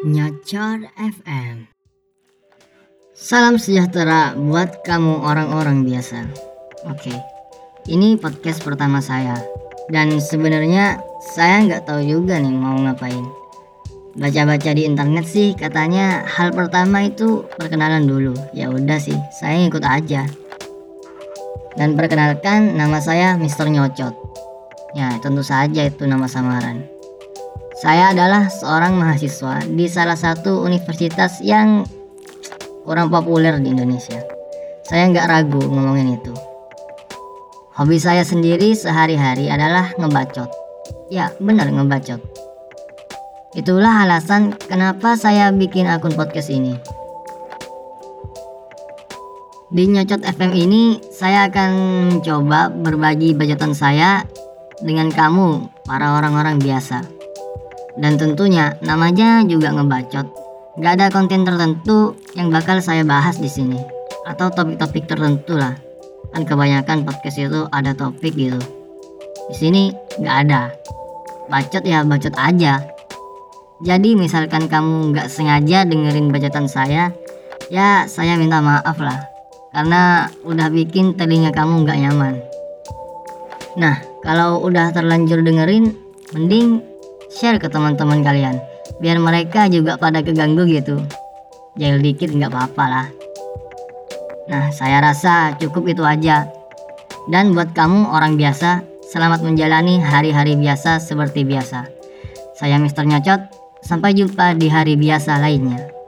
Nyocot FM. Salam sejahtera buat kamu orang-orang biasa. Oke, ini podcast pertama saya. Dan sebenarnya saya nggak tahu juga nih mau ngapain. Baca-baca di internet sih katanya hal pertama itu perkenalan dulu. Ya udah sih, saya ikut aja. Dan perkenalkan, nama saya Mr. Nyocot. Ya, tentu saja itu nama samaran. Saya adalah seorang mahasiswa di salah satu universitas yang kurang populer di Indonesia. Saya nggak ragu ngomongin itu. Hobi saya sendiri sehari-hari adalah ngebacot. Ya, benar, ngebacot. Itulah alasan kenapa saya bikin akun podcast ini. Di Nyocot FM ini, saya akan coba berbagi bacotan saya dengan kamu, para orang-orang biasa. Dan tentunya namanya juga ngebacot. Gak ada konten tertentu yang bakal saya bahas di sini atau topik-topik tertentu lah. Kan kebanyakan podcast itu ada topik gitu. Di sini gak ada. Bacot ya bacot aja. Jadi misalkan kamu gak sengaja dengerin bacotan saya, ya saya minta maaf lah, karena udah bikin telinga kamu gak nyaman. Nah, kalau udah terlanjur dengerin, mending share ke teman-teman kalian, biar mereka juga pada keganggu gitu. Jail dikit nggak apa-apa lah. Nah, saya rasa cukup itu aja. Dan buat kamu orang biasa, selamat menjalani hari-hari biasa seperti biasa. Saya Mr. Nyocot, sampai jumpa di hari biasa lainnya.